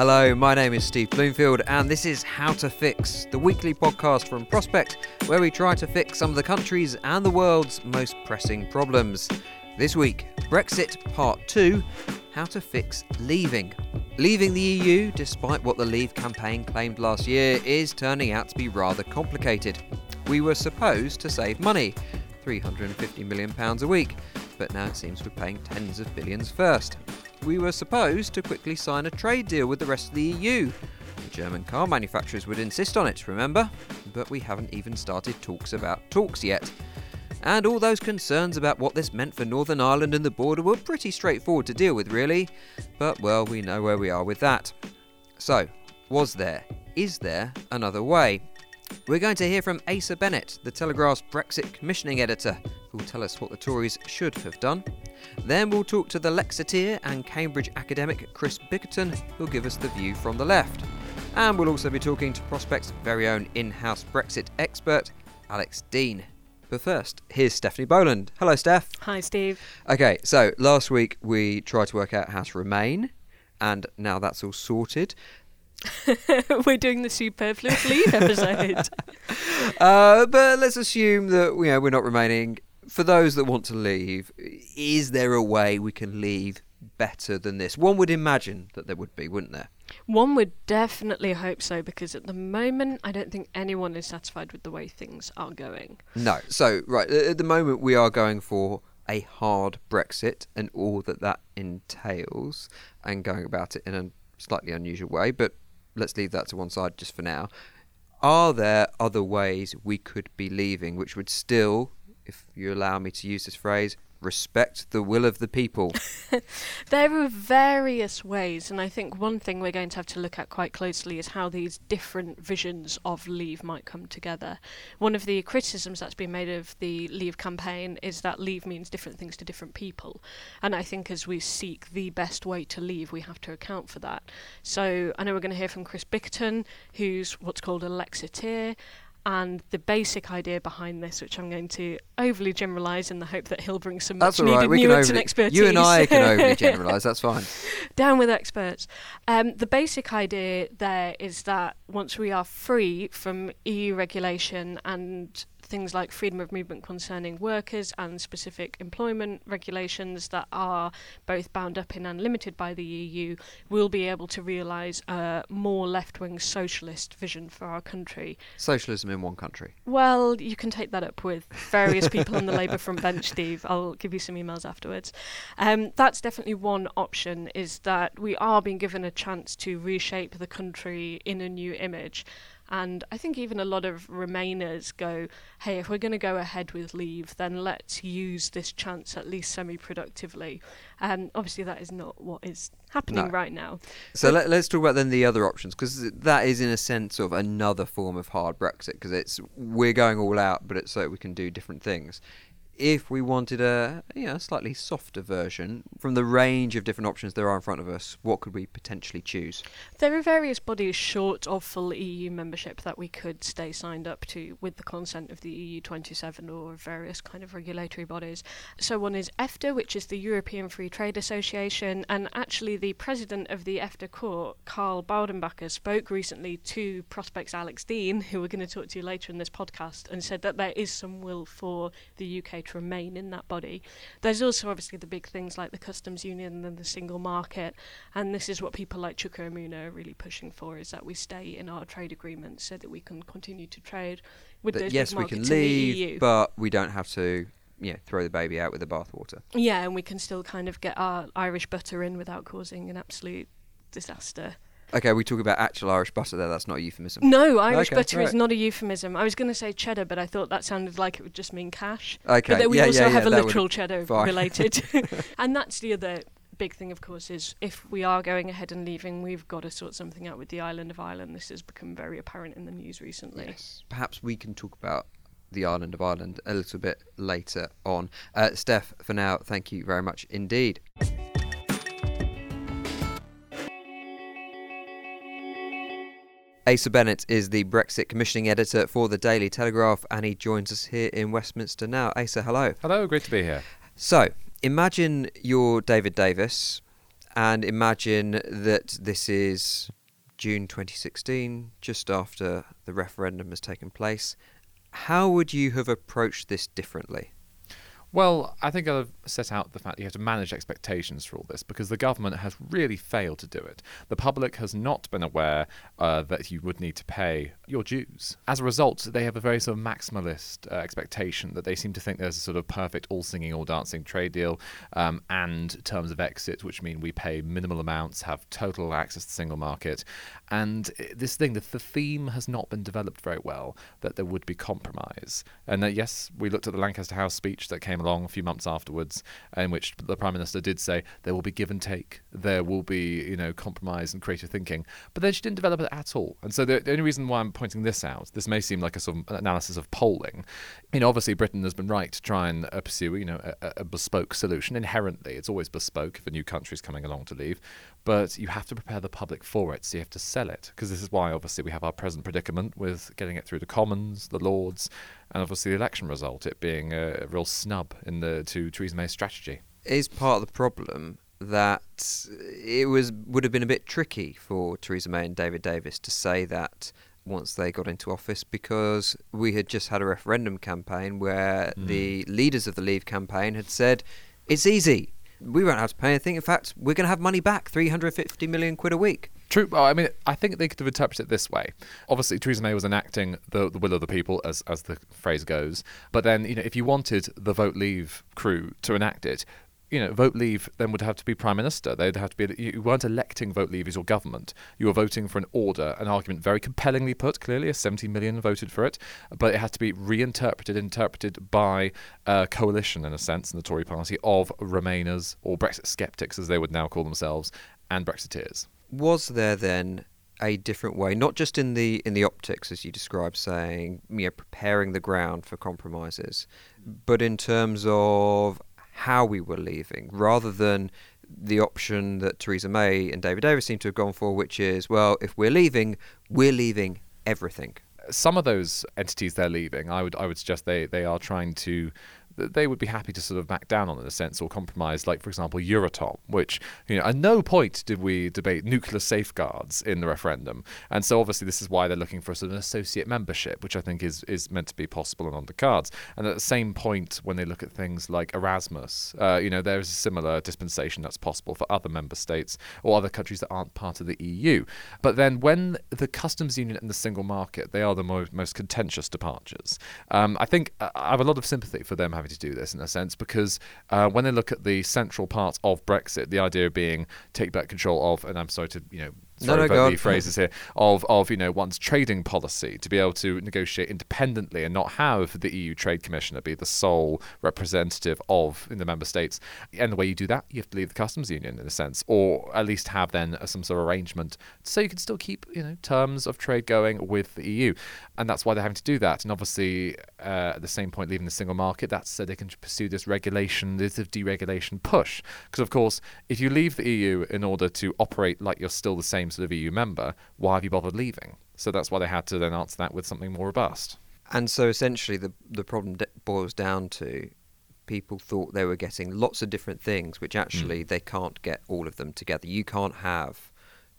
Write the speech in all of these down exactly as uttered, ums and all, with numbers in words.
Hello, my name is Steve Bloomfield and this is How To Fix, the weekly podcast from Prospect where we try to fix some of the country's and the world's most pressing problems. This week, Brexit Part two, How To Fix Leaving. Leaving the E U, despite what the Leave campaign claimed last year, is turning out to be rather complicated. We were supposed to save money, three hundred fifty million pounds a week, but now it seems we're paying tens of billions first. We were supposed to quickly sign a trade deal with the rest of the E U. The German car manufacturers would insist on it, remember? But we haven't even started talks about talks yet. And all those concerns about what this meant for Northern Ireland and the border were pretty straightforward to deal with, really. But, well, we know where we are with that. So, was there, is there another way? We're going to hear from Asa Bennett, the Telegraph's Brexit commissioning editor, who'll tell us what the Tories should have done. Then we'll talk to the Lexiteer and Cambridge academic Chris Bickerton, who'll give us the view from the left. And we'll also be talking to Prospect's very own in-house Brexit expert, Alex Dean. But first, here's Stephanie Boland. Hello, Steph. Hi, Steve. Okay, so last week we tried to work out how to remain, and now that's all sorted. We're doing the superfluous leave episode. uh, but let's assume that you know, we're not remaining. For those that want to leave, is there a way we can leave better than this? One would imagine that there would be, wouldn't there? One would definitely hope so, because at the moment I don't think anyone is satisfied with the way things are going. No. So, right, at the moment we are going for a hard Brexit and all that that entails, and going about it in a slightly unusual way, but let's leave that to one side just for now. Are there other ways we could be leaving which would still, if you allow me to use this phrase, respect the will of the people? There are various ways, and I think one thing we're going to have to look at quite closely is how these different visions of leave might come together. One of the criticisms that's been made of the leave campaign is that leave means different things to different people, and I think as we seek the best way to leave, we have to account for that. So I know we're going to hear from Chris Bickerton, who's what's called a Lexiteer. And the basic idea behind this, which I'm going to overly generalise in the hope that he'll bring some much needed right. nuance and expertise. You and I can overly generalise, that's fine. Down with experts. Um, the basic idea there is that once we are free from E U regulation and things like freedom of movement concerning workers and specific employment regulations that are both bound up in and limited by the E U, we'll be able to realise a more left-wing socialist vision for our country. Socialism in one country. Well, you can take that up with various people on the Labour front bench, Steve. I'll give you some emails afterwards. Um, that's definitely one option, is that we are being given a chance to reshape the country in a new image. And I think even a lot of Remainers go, hey, if we're going to go ahead with leave, then let's use this chance at least semi-productively. Um, obviously, that is not what is happening no. right now. So let, let's talk about then the other options, because that is in a sense sort of another form of hard Brexit, because it's we're going all out, but it's so we can do different things. If we wanted a you know, slightly softer version, from the range of different options there are in front of us, what could we potentially choose? There are various bodies short of full E U membership that we could stay signed up to with the consent of the E U twenty-seven or various kind of regulatory bodies. So one is EFTA, which is the European Free Trade Association, and actually the president of the EFTA court, Karl Baudenbacher, spoke recently to Prospect's Alex Dean, who we're going to talk to later in this podcast, and said that there is some will for the U K to remain in that body. There's also obviously the big things like the customs union and the single market, and this is what people like Chuka Amuna are really pushing for, is that we stay in our trade agreements so that we can continue to trade with those yes, big markets in the E U. Yes, we can leave, but we don't have to yeah, throw the baby out with the bathwater. Yeah, and we can still kind of get our Irish butter in without causing an absolute disaster. Okay, we talk about actual Irish butter there, that's not a euphemism. No, Irish okay, butter right. is not a euphemism. I was going to say cheddar, but I thought that sounded like it would just mean cash. Okay, but then we yeah, also yeah, have yeah, a literal cheddar fine. related. And that's the other big thing, of course, is if we are going ahead and leaving, we've got to sort something out with the island of Ireland. This has become very apparent in the news recently. Yes. Perhaps we can talk about the island of Ireland a little bit later on. Uh, Steph, for now, thank you very much indeed. Asa Bennett is the Brexit commissioning editor for the Daily Telegraph, and he joins us here in Westminster now. Asa, hello. Hello, great to be here. So, imagine you're David Davis and imagine that this is June twenty sixteen, just after the referendum has taken place. How would you have approached this differently? Well, I think I've set out the fact that you have to manage expectations for all this, because the government has really failed to do it. The public has not been aware uh, that you would need to pay your dues. As a result, they have a very sort of maximalist uh, expectation that they seem to think there's a sort of perfect all-singing, all-dancing trade deal um, and terms of exit, which mean we pay minimal amounts, have total access to the single market. And this thing, the, the theme has not been developed very well, that there would be compromise. And that, yes, we looked at the Lancaster House speech that came along a few months afterwards, in which the Prime Minister did say there will be give and take, there will be, you know, compromise and creative thinking, but then she didn't develop it at all. And so the, the only reason why I'm pointing this out, this may seem like a sort of analysis of polling, you know, obviously Britain has been right to try and uh, pursue, you know, a, a bespoke solution. Inherently, it's always bespoke if a new country's coming along to leave, but you have to prepare the public for it, so you have to sell it, because this is why obviously we have our present predicament with getting it through the Commons, the Lords, and obviously the election result, it being a real snub in the to Theresa May's strategy. It is part of the problem that it was would have been a bit tricky for Theresa May and David Davis to say that once they got into office, because we had just had a referendum campaign where mm. the leaders of the Leave campaign had said, it's easy, we won't have to pay anything. In fact, we're going to have money back, three hundred fifty million quid a week. True. Well, I mean, I think they could have interpreted it this way. Obviously, Theresa May was enacting the, the will of the people, as as the phrase goes. But then, you know, if you wanted the Vote Leave crew to enact it, you know, Vote Leave then would have to be Prime Minister. They'd have to be. You weren't electing Vote Leave as your government. You were voting for an order, an argument very compellingly put, clearly, as seventy million voted for it. But it had to be reinterpreted, interpreted by a coalition, in a sense, in the Tory party, of Remainers, or Brexit sceptics, as they would now call themselves, and Brexiteers. Was there then a different way, not just in the in the optics, as you described, saying, you know, preparing the ground for compromises, but in terms of how we were leaving, rather than the option that Theresa May and David Davis seem to have gone for, which is, well, if we're leaving, we're leaving everything. Some of those entities they're leaving, I would I would suggest they, they are trying to... they would be happy to sort of back down on it, in a sense, or compromise, like, for example, Euratom, which, you know, at no point did we debate nuclear safeguards in the referendum. And so obviously this is why they're looking for a sort of an associate membership, which I think is, is meant to be possible and on the cards. And at the same point, when they look at things like Erasmus, uh, you know, there is a similar dispensation that's possible for other member states or other countries that aren't part of the E U. But then when the customs union and the single market, they are the mo- most contentious departures. Um, I think I have a lot of sympathy for them having to do this, in a sense, because uh, when they look at the central part of Brexit, the idea being take back control of, and I'm sorry to, you know, throw no, no, the phrases here, of, of, you know, one's trading policy, to be able to negotiate independently and not have the E U Trade Commissioner be the sole representative of in the member states. And the way you do that, you have to leave the customs union, in a sense, or at least have then some sort of arrangement so you can still keep, you know, terms of trade going with the E U. And that's why they're having to do that. And obviously, uh, at the same point, leaving the single market, that's so they can pursue this regulation, this deregulation push. Because, of course, if you leave the E U in order to operate like you're still the same sort of E U member, why have you bothered leaving? So that's why they had to then answer that with something more robust. And so essentially the the problem de- boils down to people thought they were getting lots of different things, which actually mm. they can't get all of them together. You can't have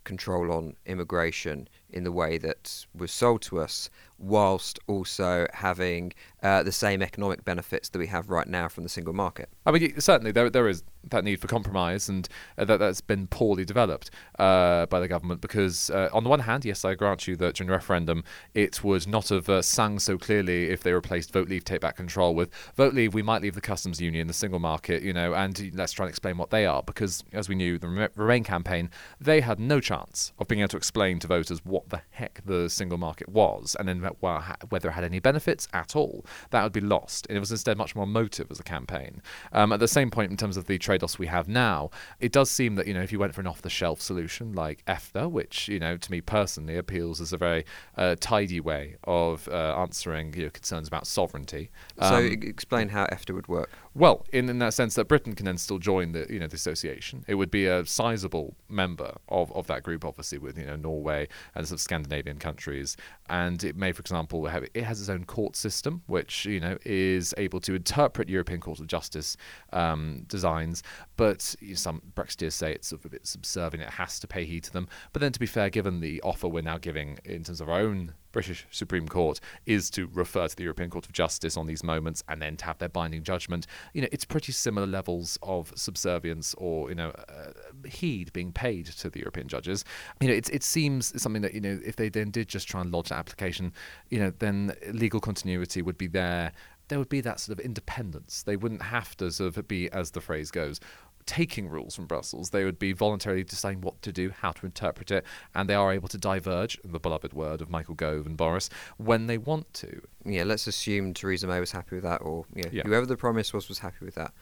control on immigration in the way that was sold to us, whilst also having uh, the same economic benefits that we have right now from the single market. I mean, certainly there there is that need for compromise, and uh, that, that's been poorly developed uh, by the government, because uh, on the one hand, yes, I grant you that during the referendum, it would not have uh, sung so clearly if they replaced Vote Leave, Take Back Control with Vote Leave, we might leave the customs union, the single market, you know, and let's try and explain what they are, because as we knew, the Remain campaign, they had no chance of being able to explain to voters what the heck the single market was, and then well, whether it had any benefits at all. That would be lost. And it was instead much more emotive as a campaign. Um, at the same point, in terms of the trade-offs we have now, it does seem that, you know, if you went for an off-the-shelf solution like EFTA, which, you know, to me personally appeals as a very uh, tidy way of uh, answering, you know, concerns about sovereignty. Um, so explain how EFTA would work. Well, in, in that sense that Britain can then still join the, you know, the association. It would be a sizable member of, of that group, obviously, with, you know, Norway and some Scandinavian countries. And it may, for for example, have, it has its own court system, which, you know, is able to interpret European Court of Justice um, designs. But you know, some Brexiteers say it's sort of a bit subservient, it has to pay heed to them. But then, to be fair, given the offer we're now giving in terms of our own British Supreme Court is to refer to the European Court of Justice on these moments and then to have their binding judgment, you know, it's pretty similar levels of subservience or, you know, uh, heed being paid to the European judges. You know, it, it seems something that, you know, if they then did just try and lodge an application, you know, then legal continuity would be there. There would be that sort of independence. They wouldn't have to sort of be, as the phrase goes, taking rules from Brussels. They would be voluntarily deciding what to do, how to interpret it, and they are able to diverge, in the beloved word of Michael Gove and Boris, when they want to. Yeah, let's assume Theresa May was happy with that, or yeah, yeah. whoever the Prime Minister was was happy with that.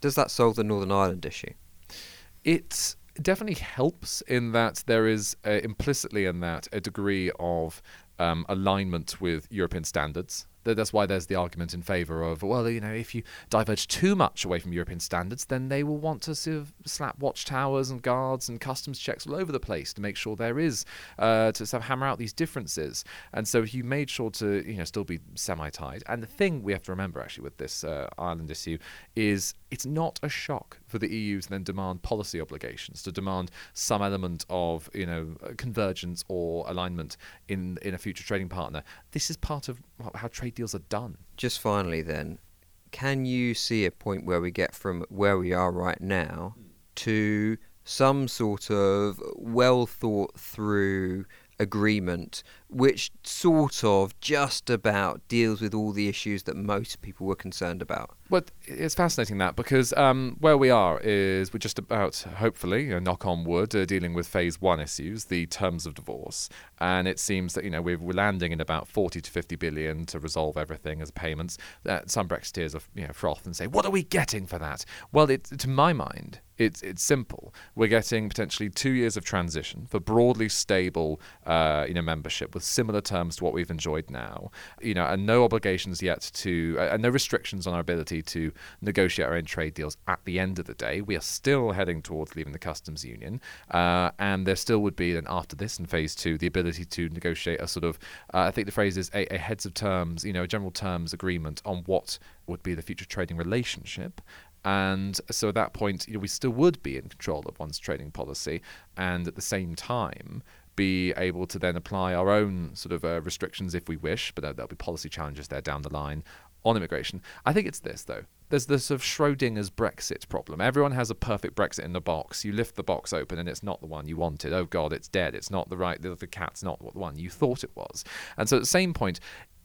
Does that solve the Northern Ireland issue? It definitely helps in that there is uh, implicitly in that a degree of um, alignment with European standards. That's why there's the argument in favour of, well, you know, if you diverge too much away from European standards, then they will want to sort of slap watchtowers and guards and customs checks all over the place to make sure there is, uh, to sort of hammer out these differences. And so he made sure to, you know, still be semi-tied. And the thing we have to remember, actually, with this uh, Ireland issue is it's not a shock for the E U to then demand policy obligations, to demand some element of, you know, convergence or alignment in, in a future trading partner. This is part of how trade deals are done. Just finally then, can you see a point where we get from where we are right now to some sort of well thought through agreement which sort of just about deals with all the issues that most people were concerned about? Well, it's fascinating that, because um, where we are is we're just about, hopefully, you know, knock on wood, uh, dealing with phase one issues, the terms of divorce. And it seems that, you know, we're landing in about forty to fifty billion to resolve everything as payments. Uh, some Brexiteers are, you know, froth and say, what are we getting for that? Well, it, to my mind, it's it's simple. We're getting potentially two years of transition for broadly stable, uh, you know, membership with similar terms to what we've enjoyed now, you know, and no obligations yet to, uh, and no restrictions on our ability to negotiate our own trade deals. At the end of the day, we are still heading towards leaving the customs union, uh, and there still would be then after this in phase two the ability to negotiate a sort of, uh, I think the phrase is a, a heads of terms, you know, a general terms agreement on what would be the future trading relationship. And so at that point, you know, we still would be in control of one's trading policy, and at the same time be able to then apply our own sort of uh, restrictions if we wish, but there'll be policy challenges there down the line on immigration. I think it's this, though. There's the sort of Schrodinger's Brexit problem. Everyone has a perfect Brexit in the box. You lift the box open and it's not the one you wanted. Oh, God, it's dead. It's not the right... The, the cat's not the one you thought it was. And so at the same point,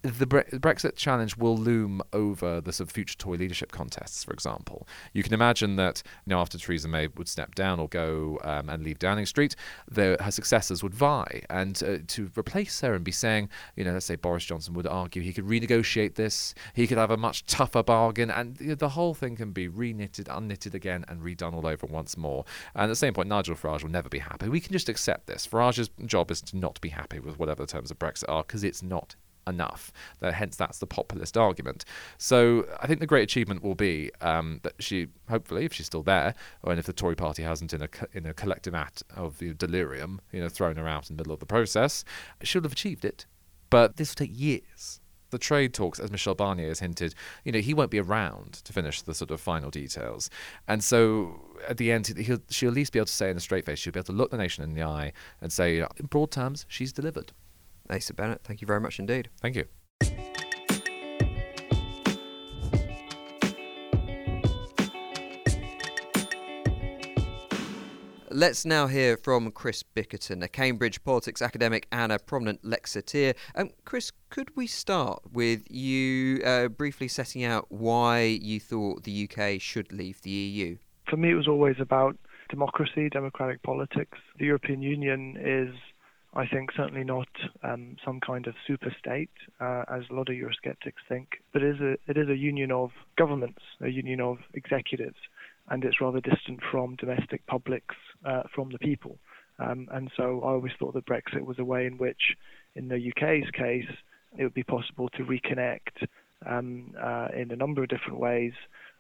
the Bre- Brexit challenge will loom over the sort of future Tory leadership contests, for example. You can imagine that, you know, after Theresa May would step down or go um, and leave Downing Street, the, her successors would vie and uh, to replace her and be saying, you know, let's say Boris Johnson would argue he could renegotiate this, he could have a much tougher bargain, and you know, the whole thing can be re-knitted, unknitted again and redone all over once more. And at the same point, Nigel Farage will never be happy. We can just accept this. Farage's job is to not be happy with whatever the terms of Brexit are, because it's not enough. Uh, hence, that's the populist argument. So I think the great achievement will be um, that she, hopefully, if she's still there, or and if the Tory party hasn't in a co- in a collective act of you know, delirium, you know, thrown her out in the middle of the process, she'll have achieved it. But this will take years. The trade talks, as Michel Barnier has hinted, you know, he won't be around to finish the sort of final details. And so at the end, he'll, she'll at least be able to say in a straight face, she'll be able to look the nation in the eye and say, you know, in broad terms, she's delivered. Asa Bennett, thank you very much indeed. Thank you. Let's now hear from Chris Bickerton, a Cambridge politics academic and a prominent lexiteer. Um, Chris, could we start with you uh, briefly setting out why you thought the U K should leave the E U? For me, it was always about democracy, democratic politics. The European Union is, I think, certainly not um, some kind of super state, uh, as a lot of Eurosceptics think, but it is, a, it is a union of governments, a union of executives, and it's rather distant from domestic publics, uh, from the people. Um, and so I always thought that Brexit was a way in which, in the U K's case, it would be possible to reconnect um, uh, in a number of different ways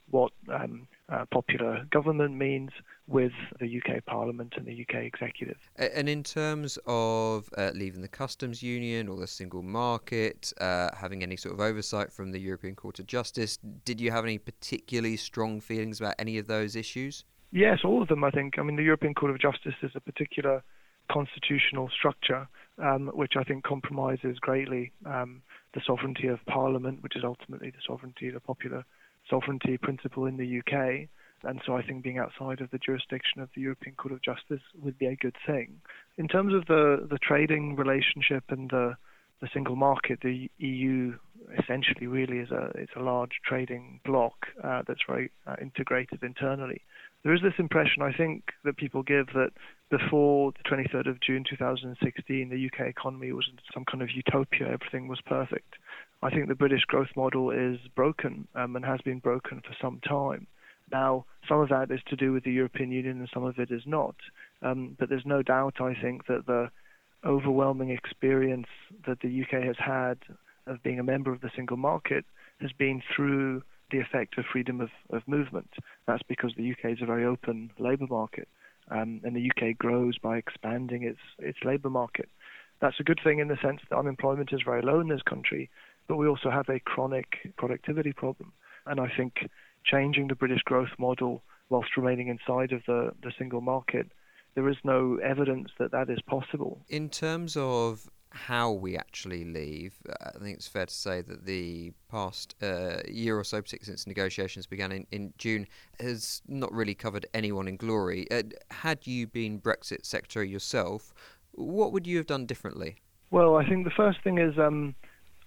what um, uh, popular government means with the U K Parliament and the U K executive. And in terms of uh, leaving the customs union or the single market, uh, having any sort of oversight from the European Court of Justice, did you have any particularly strong feelings about any of those issues? Yes, all of them, I think. I mean, the European Court of Justice is a particular constitutional structure, um, which I think compromises greatly um, the sovereignty of Parliament, which is ultimately the sovereignty, the popular sovereignty principle in the U K. And so I think being outside of the jurisdiction of the European Court of Justice would be a good thing. In terms of the, the trading relationship and the, the single market, the E U essentially really is a, it's a large trading bloc uh, that's very uh, integrated internally. There is this impression, I think, that people give that before the twenty-third of June two thousand sixteen, the U K economy was in some kind of utopia, everything was perfect. I think the British growth model is broken um, and has been broken for some time. Now, some of that is to do with the European Union and some of it is not. Um, but there's no doubt, I think, that the overwhelming experience that the U K has had of being a member of the single market has been through the effect of freedom of, of movement. That's because the U K is a very open labour market, um, and the U K grows by expanding its, its labour market. That's a good thing in the sense that unemployment is very low in this country, but we also have a chronic productivity problem. And I think changing the British growth model whilst remaining inside of the, the single market, there is no evidence that that is possible. In terms of how we actually leave, I think it's fair to say that the past uh, year or so, particularly since negotiations began in, in June, has not really covered anyone in glory. Uh, had you been Brexit Secretary yourself, what would you have done differently? Well, I think the first thing is um,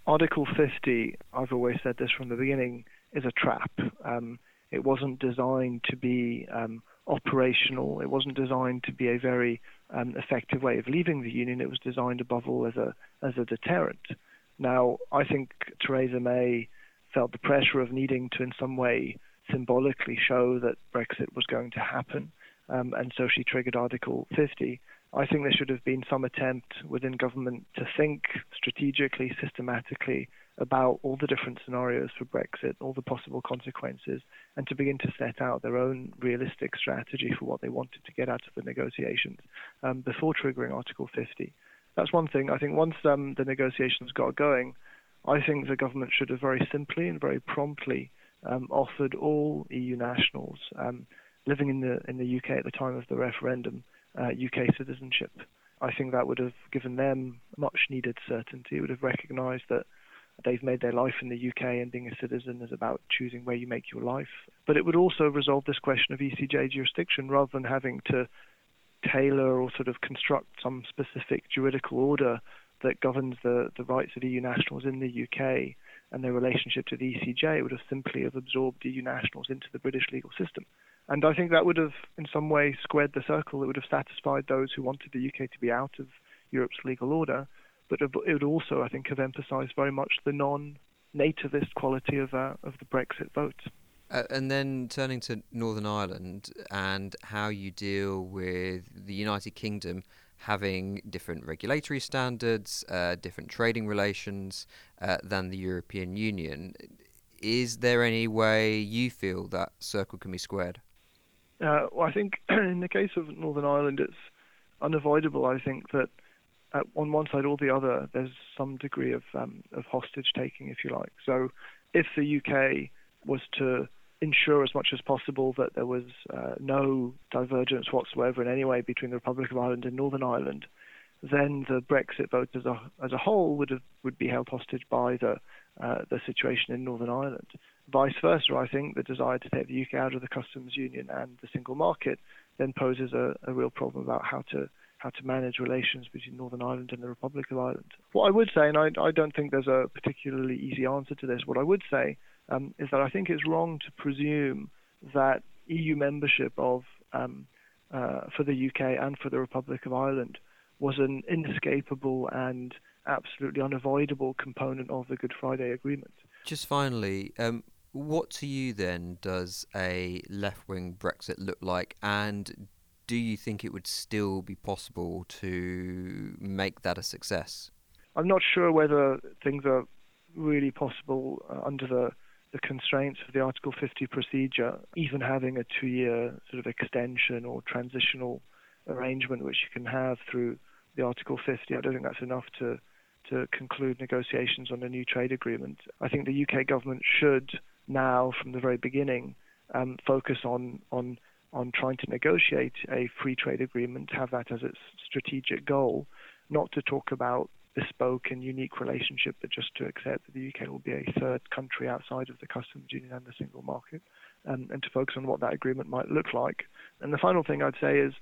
Article fifty, I've always said this from the beginning, is a trap. Um, it wasn't designed to be um, operational. It wasn't designed to be a very um, effective way of leaving the union. It was designed above all as a as a deterrent. Now, I think Theresa May felt the pressure of needing to in some way symbolically show that Brexit was going to happen, um, and so she triggered Article fifty. I think there should have been some attempt within government to think strategically, systematically about all the different scenarios for Brexit, all the possible consequences, and to begin to set out their own realistic strategy for what they wanted to get out of the negotiations um, before triggering Article fifty. That's one thing. I think once um, the negotiations got going, I think the government should have very simply and very promptly um, offered all E U nationals um, living in the in the U K at the time of the referendum uh, U K citizenship. I think that would have given them much-needed certainty. It would have recognised that they've made their life in the U K, and being a citizen is about choosing where you make your life. But it would also resolve this question of E C J jurisdiction rather than having to tailor or sort of construct some specific juridical order that governs the, the rights of E U nationals in the U K and their relationship to the E C J. It would have simply have absorbed E U nationals into the British legal system. And I think that would have in some way squared the circle. It would have satisfied those who wanted the U K to be out of Europe's legal order. But it would also, I think, have emphasised very much the non-nativist quality of uh, of the Brexit vote. Uh, and then turning to Northern Ireland and how you deal with the United Kingdom having different regulatory standards, uh, different trading relations uh, than the European Union. Is there any way you feel that circle can be squared? Uh, well, I think in the case of Northern Ireland, it's unavoidable, I think, that Uh, on one side or the other, there's some degree of um, of hostage-taking, if you like. So if the U K was to ensure as much as possible that there was uh, no divergence whatsoever in any way between the Republic of Ireland and Northern Ireland, then the Brexit vote as a, as a whole would have, would be held hostage by the uh, the situation in Northern Ireland. Vice versa, I think the desire to take the U K out of the customs union and the single market then poses a, a real problem about how to how to manage relations between Northern Ireland and the Republic of Ireland. What I would say, and I, I don't think there's a particularly easy answer to this, what I would say um, is that I think it's wrong to presume that E U membership of um, uh, for the U K and for the Republic of Ireland was an inescapable and absolutely unavoidable component of the Good Friday Agreement. Just finally, um, what to you then does a left-wing Brexit look like, and do you think it would still be possible to make that a success? I'm not sure whether things are really possible uh, under the, the constraints of the Article fifty procedure, even having a two-year sort of extension or transitional arrangement which you can have through the Article fifty, I don't think that's enough to, to conclude negotiations on a new trade agreement. I think the U K government should now, from the very beginning, um, focus on, on, on trying to negotiate a free trade agreement, have that as its strategic goal, not to talk about bespoke and unique relationship, but just to accept that the U K will be a third country outside of the customs union and the single market, um, and to focus on what that agreement might look like. And the final thing I'd say is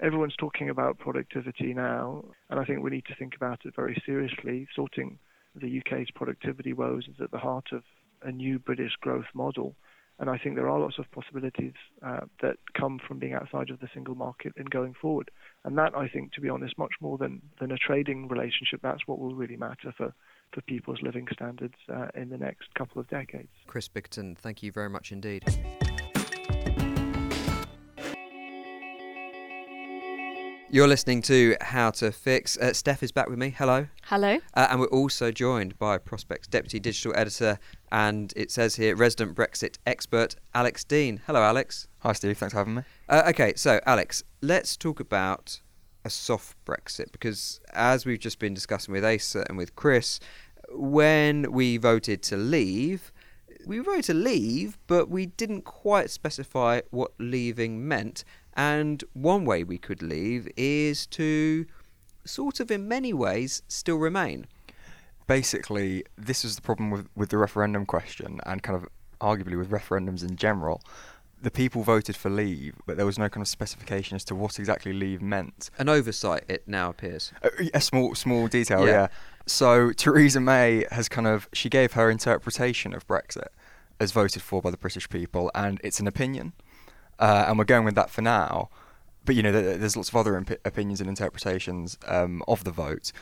everyone's talking about productivity now, and I think we need to think about it very seriously. Sorting the U K's productivity woes is at the heart of a new British growth model, and I think there are lots of possibilities uh, that come from being outside of the single market and going forward. And that, I think, to be honest, much more than, than a trading relationship, that's what will really matter for, for people's living standards uh, in the next couple of decades. Chris Bickerton, thank you very much indeed. You're listening to How To Fix. Uh, Steph is back with me. Hello. Hello. Uh, and we're also joined by Prospect's Deputy Digital Editor and, it says here, resident Brexit expert, Alex Dean. Hello, Alex. Hi, Steve. Thanks for having me. Uh, OK, so, Alex, let's talk about a soft Brexit, because as we've just been discussing with Asa and with Chris, when we voted to leave, we voted to leave, but we didn't quite specify what leaving meant. And one way we could leave is to sort of, in many ways, still remain. Basically, this is the problem with, with the referendum question and kind of arguably with referendums in general. The people voted for leave, but there was no kind of specification as to what exactly leave meant. An oversight, it now appears. A, a small small detail, yeah. yeah. So Theresa May has kind of, she gave her interpretation of Brexit as voted for by the British people, and it's an opinion. Uh, and we're going with that for now. But, you know, th- there's lots of other imp- opinions and interpretations um, of the vote,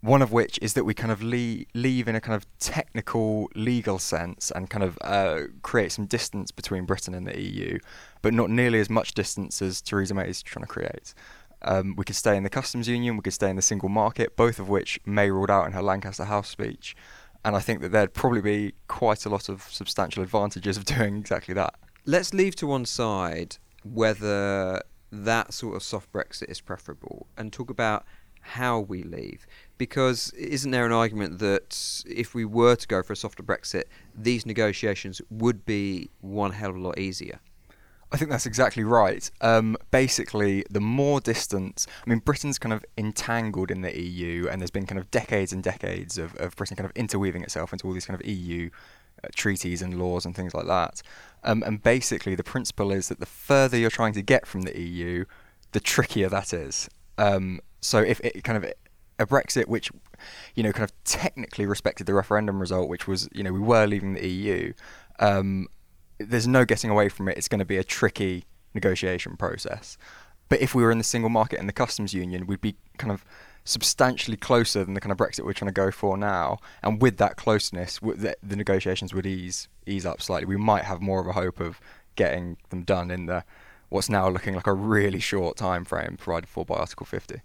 one of which is that we kind of le- leave in a kind of technical legal sense and kind of uh, create some distance between Britain and the E U, but not nearly as much distance as Theresa May is trying to create. Um, we could stay in the customs union, we could stay in the single market, both of which May ruled out in her Lancaster House speech. And I think that there'd probably be quite a lot of substantial advantages of doing exactly that. Let's leave to one side whether that sort of soft Brexit is preferable and talk about how we leave. Because isn't there an argument that if we were to go for a softer Brexit, these negotiations would be one hell of a lot easier? I think that's exactly right. Um, basically, the more distance... I mean, Britain's kind of entangled in the E U, and there's been kind of decades and decades of, of Britain kind of interweaving itself into all these kind of E U Uh, treaties and laws and things like that. Um, and basically the principle is that the further you're trying to get from the E U, the trickier that is. Um, so if it kind of a Brexit which, you know, kind of technically respected the referendum result, which was, you know, we were leaving the E U, um, there's no getting away from it. It's going to be a tricky negotiation process. But if we were in the single market and the customs union, we'd be kind of substantially closer than the kind of Brexit we're trying to go for now, and with that closeness, the negotiations would ease ease up slightly. We might have more of a hope of getting them done in the what's now looking like a really short time frame provided for by Article fifty.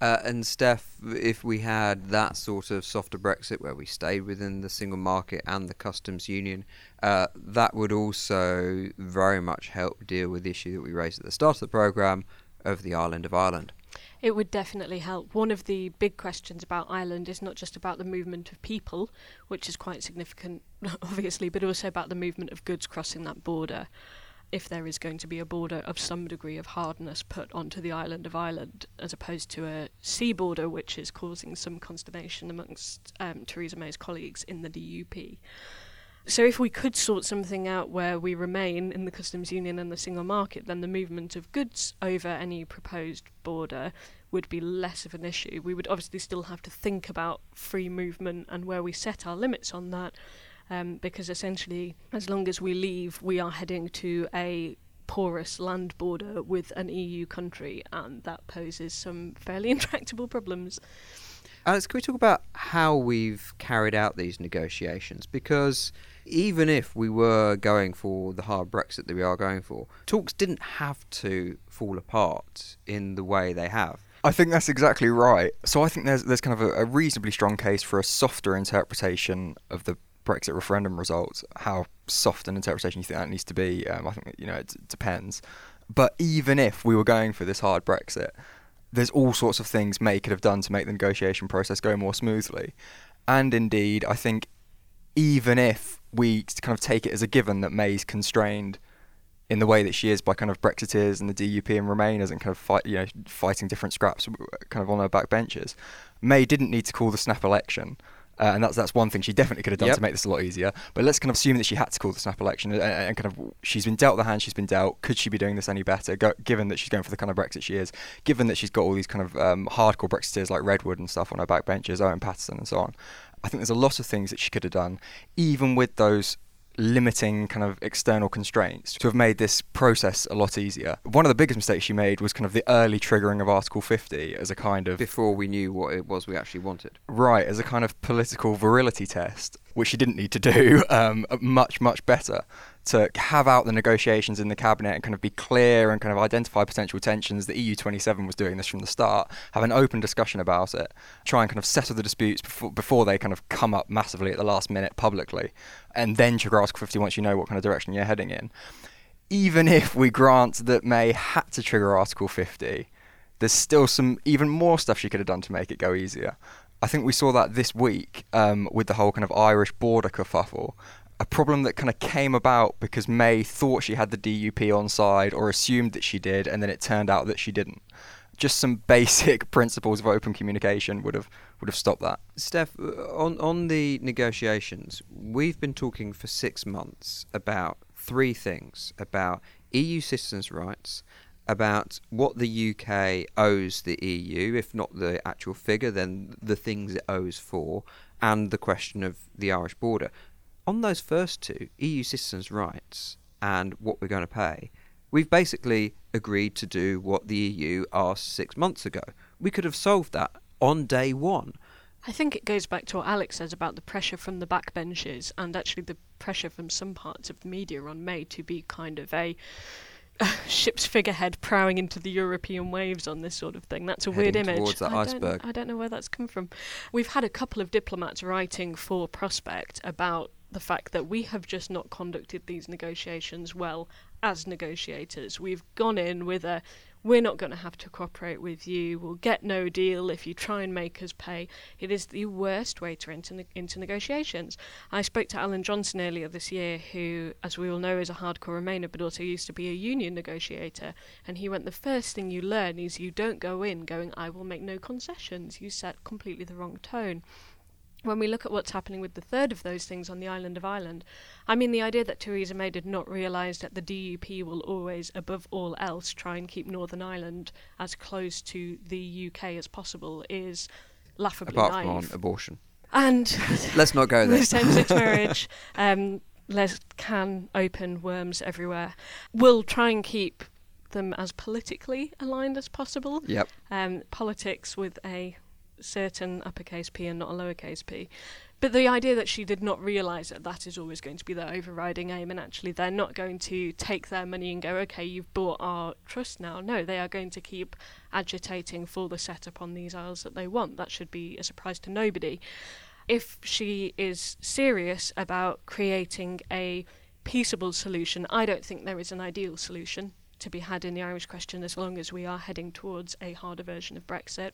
Uh, and Steph, if we had that sort of softer Brexit where we stayed within the single market and the customs union, uh, that would also very much help deal with the issue that we raised at the start of the programme of the island of Ireland. It would definitely help. One of the big questions about Ireland is not just about the movement of people, which is quite significant, obviously, but also about the movement of goods crossing that border, if there is going to be a border of some degree of hardness put onto the island of Ireland, as opposed to a sea border, which is causing some consternation amongst um, Theresa May's colleagues in the D U P. So if we could sort something out where we remain in the customs union and the single market, then the movement of goods over any proposed border would be less of an issue. We would obviously still have to think about free movement and where we set our limits on that, um, because essentially, as long as we leave, we are heading to a porous land border with an E U country, and that poses some fairly intractable problems. Alex, can we talk about how we've carried out these negotiations? Because even if we were going for the hard Brexit that we are going for, talks didn't have to fall apart in the way they have. I think that's exactly right. So I think there's there's kind of a, a reasonably strong case for a softer interpretation of the Brexit referendum results, how soft an interpretation you think that needs to be. Um, I think, you know, it depends. But even if we were going for this hard Brexit, there's all sorts of things May could have done to make the negotiation process go more smoothly. And indeed, I think even if we kind of take it as a given that May's constrained in the way that she is by kind of Brexiteers and the D U P and Remainers and kind of fight, you know, fighting different scraps kind of on her backbenches, May didn't need to call the snap election. Uh, and that's that's one thing she definitely could have done yep. to make this a lot easier. But let's kind of assume that she had to call the snap election and, and kind of she's been dealt the hand she's been dealt. Could she be doing this any better, go, given that she's going for the kind of Brexit she is, given that she's got all these kind of um, hardcore Brexiteers like Redwood and stuff on her backbenches, Owen Patterson and so on? I think there's a lot of things that she could have done, even with those limiting kind of external constraints, to have made this process a lot easier. One of the biggest mistakes she made was kind of the early triggering of Article fifty as a kind of... Before we knew what it was we actually wanted. Right, as a kind of political virility test, which she didn't need to do, um, much, much better, to have out the negotiations in the cabinet and kind of be clear and kind of identify potential tensions. The E U twenty-seven was doing this from the start, have an open discussion about it, try and kind of settle the disputes before, before they kind of come up massively at the last minute publicly, and then trigger Article fifty once you know what kind of direction you're heading in. Even if we grant that May had to trigger Article fifty, there's still some even more stuff she could have done to make it go easier. I think we saw that this week um, with the whole kind of Irish border kerfuffle, a problem that kind of came about because May thought she had the D U P on side or assumed that she did, and then it turned out that she didn't. Just some basic principles of open communication would have would have stopped that. Steph, on, on the negotiations, we've been talking for six months about three things, about E U citizens' rights, about what the U K owes the E U, if not the actual figure, then the things it owes for, and the question of the Irish border. On those first two, E U citizens' rights and what we're going to pay, we've basically agreed to do what the E U asked six months ago. We could have solved that on day one. I think it goes back to what Alex says about the pressure from the backbenches and actually the pressure from some parts of the media on May to be kind of a... ship's figurehead prowling into the European waves on this sort of thing. That's a Heading weird image. Towards that I, iceberg. Don't, I don't know where that's come from. We've had a couple of diplomats writing for Prospect about the fact that we have just not conducted these negotiations well as negotiators. We've gone in with a, we're not going to have to cooperate with you, we'll get no deal if you try and make us pay. It is the worst way to enter ne- into negotiations. I spoke to Alan Johnson earlier this year, who, as we all know, is a hardcore Remainer, but also used to be a union negotiator, and he went, the first thing you learn is you don't go in going, I will make no concessions. You set completely the wrong tone. When we look at what's happening with the third of those things on the island of Ireland, I mean, the idea that Theresa May did not realise that the D U P will always, above all else, try and keep Northern Ireland as close to the U K as possible is laughably naive. Apart from on abortion. And... let's not go there. The same-sex marriage, um, les- can open worms everywhere. We'll try and keep them as politically aligned as possible. Yep. Um, politics with a... certain uppercase P and not a lowercase p. But the idea that she did not realise that that is always going to be their overriding aim, and actually they're not going to take their money and go, okay, you've bought our trust now. No, they are going to keep agitating for the setup on these isles that they want. That should be a surprise to nobody. If she is serious about creating a peaceable solution, I don't think there is an ideal solution to be had in the Irish question as long as we are heading towards a harder version of Brexit.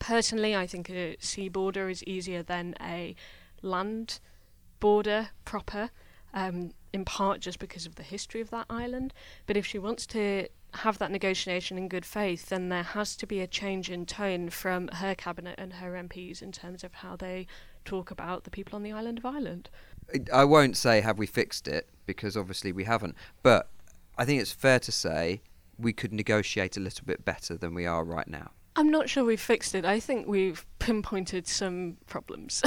Personally, I think a sea border is easier than a land border proper, um, in part just because of the history of that island. But if she wants to have that negotiation in good faith, then there has to be a change in tone from her cabinet and her M Ps in terms of how they talk about the people on the island of Ireland. I won't say have we fixed it, because obviously we haven't. But I think it's fair to say we could negotiate a little bit better than we are right now. I'm not sure we've fixed it. I think we've pinpointed some problems.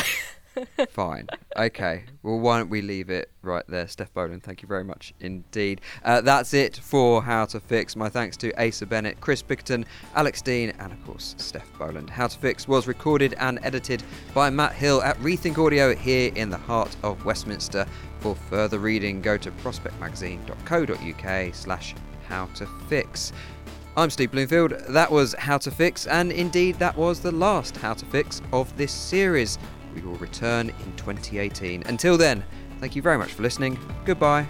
Fine. Okay. Well, why don't we leave it right there? Steph Boland, thank you very much indeed. Uh, that's it for How to Fix. My thanks to Asa Bennett, Chris Bickerton, Alex Dean, and of course, Steph Boland. How to Fix was recorded and edited by Matt Hill at Rethink Audio here in the heart of Westminster. For further reading, go to prospect magazine dot co dot uk slash how to fix. I'm Steve Bloomfield, that was How To Fix, and indeed that was the last How To Fix of this series. We will return in twenty eighteen. Until then, thank you very much for listening. Goodbye.